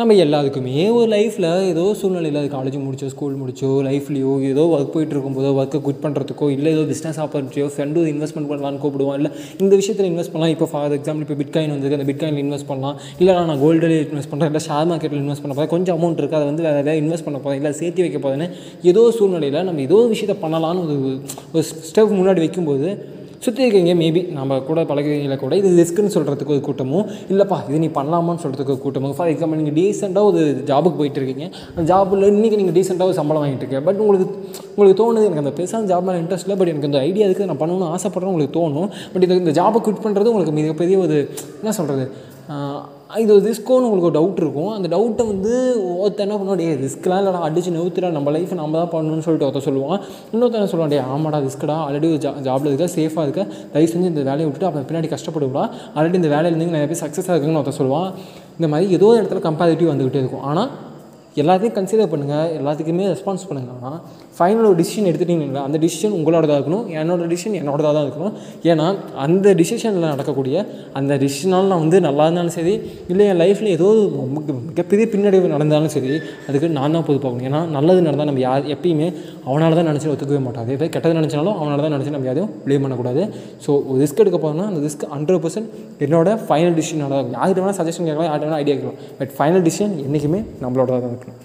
நம்ம எல்லாத்துக்குமே ஒரு லைஃப்பில் ஏதோ சூழ்நிலையில் அது காலேஜ் முடிச்சோ ஸ்கூல் முடிச்சோ லைஃப்லையோ ஏதோ ஒர்க் போயிட்டு இருக்கும்போதோ ஒர்க்கை குட் பண்ணுறதுக்கோ இல்லை ஏதோ பிஸ்னஸ் ஆப்பர்ச்சுனிட்டியோ ஃப்ரெண்டு இன்வெஸ்ட்மெண்ட் பண்ணலான்னு கூப்பிடுவோம், இல்லை இந்த விஷயத்தில் இன்வெஸ்ட் பண்ணலாம். இப்போ ஃபார் எக்ஸாம்பிள் இப்போ பிட்காயின் வந்துருக்கு, அந்த பிட்காயினில் இன்வெஸ்ட் பண்ணலாம், இல்லை நான் கோல்டில் இன்வெஸ்ட் பண்ணுறேன், இல்லை ஷேர் மார்க்கெட்டில் இன்வெஸ்ட் பண்ண போகிறேன், கொஞ்சம் அமௌண்ட் இருக்குது அதை வந்து வேறு ஏதாவது இன்வெஸ்ட் பண்ண போகிறேன், இல்லை சேர்த்து வைக்க போகிறேன்னு ஏதோ சூழ்நிலையில் நம்ம ஏதோ விஷயத்தை பண்ணலான்னு ஒரு ஸ்டெப் முன்னாடி வைக்கும்போது சுற்றி இருக்கீங்க மேபி நம்ம கூட பழகிறீங்கள கூட இது ரிஸ்க்குன்னு சொல்கிறதுக்கு ஒரு கூட்டமும், இல்லைப்பா இது நீ பண்ணலாமான்னு சொல்கிறதுக்கு ஒரு கூட்டமும். ஃபார் எக்ஸாம்பிள் நீங்கள் டீசெண்டாக ஒரு ஜாபுக்கு போயிட்டு இருக்கீங்க, அந்த ஜாபில் இன்றைக்கி நீங்கள் டீசெண்டாக ஒரு சம்பளம் வாங்கிட்டு இருக்கீங்க, பட் உங்களுக்கு தோணுது எனக்கு அந்த பெருசாக ஜாப் மேலே இன்ட்ரெஸ்ட் இல்லை, பட் எனக்கு அந்த ஐடியா இருக்குது நான் பண்ணணும்னு ஆசைப்பட்றேன் உங்களுக்கு தோணும். பட் இந்த ஜாபை குவிட் பண்ணுறது உங்களுக்கு மிகப்பெரிய ஒரு என்ன சொல்கிறது இது ஒரு ரிஸ்க்கோன்னு உங்களுக்கு ஒரு டவுட் இருக்கும். அந்த டவுட்டை வந்து ஒருத்தர் என்ன பண்ணுவோம், டே ரிஸ்க்லாம் இல்லைடா அடிச்சு நிறுத்திடா நம்ம லைஃப் நம்ம தான் பண்ணணும்னு சொல்லிட்டு ஒருத்தர் சொல்லுவான். இன்னொருத்தர் என்ன சொல்லுவான், டே ஆமாடா ரிஸ்க்கடா ஆல்ரெடி ஒரு ஜாபில் இருக்கா சேஃபாக இருக்கா தயவு செஞ்சு இந்த வேலையை விட்டுட்டு அப்புறம் பின்னாடி கஷ்டப்படுவா, ஆல்ரெடி இந்த வேலையிலேருந்து நிறைய பேர் சக்ஸஸாக இருக்குன்னு ஒருத்தர் சொல்லுவான். இந்த மாதிரி ஏதோ இடத்துல கம்பேரிட்டிவ் வந்துக்கிட்டே இருக்கும். ஆனால் எல்லாத்தையும் கன்சிடர் பண்ணுங்கள், எல்லாத்துக்குமே ரெஸ்பான்ஸ் பண்ணுங்கன்னா ஃபைனல் ஒரு டிசிஷன் எடுத்துகிட்டிங்கன்னா அந்த டிசிஷன் உங்களோடதாக இருக்கணும், என்னோடய டிசிஷன் என்னோடதாக தான் இருக்கணும். ஏன்னா அந்த டிசிஷனில் நடக்கக்கூடிய அந்த டிசிஷனால் நான் வந்து நல்லா இருந்தாலும் சரி, இல்லை என் லைஃப்பில் ஏதோ மிகப்பெரிய பின்னடைவு நடந்தாலும் சரி, அதுக்கு நான் தான் பொறுப்பாகணும். ஏன்னா நல்லது நடந்தால் நம்ம யார் எப்பயுமே அவனால் தான் நினச்சி ஒத்துக்கவே மாட்டோம், அதே போய் கெட்டது நினச்சினாலும் அவனால் தான் நினச்சி நம்ம யாரையும் ப்ளேம் பண்ணக்கூடாது. ஸோ ஒரு ரிஸ்க் எடுக்க போகிறோம்னா அந்த ரிஸ்க் 100% என்னோட ஃபைனல் டிசிஷன் நடக்கும். யார்கிட்ட வேணால் சஜஷன் கேட்கலாம், யார்கிட்ட வேணால் ஐடியா கேட்கலாம், பட் ஃபைனல் டிசிஷன் என்றைக்குமே நம்மளோட தான்.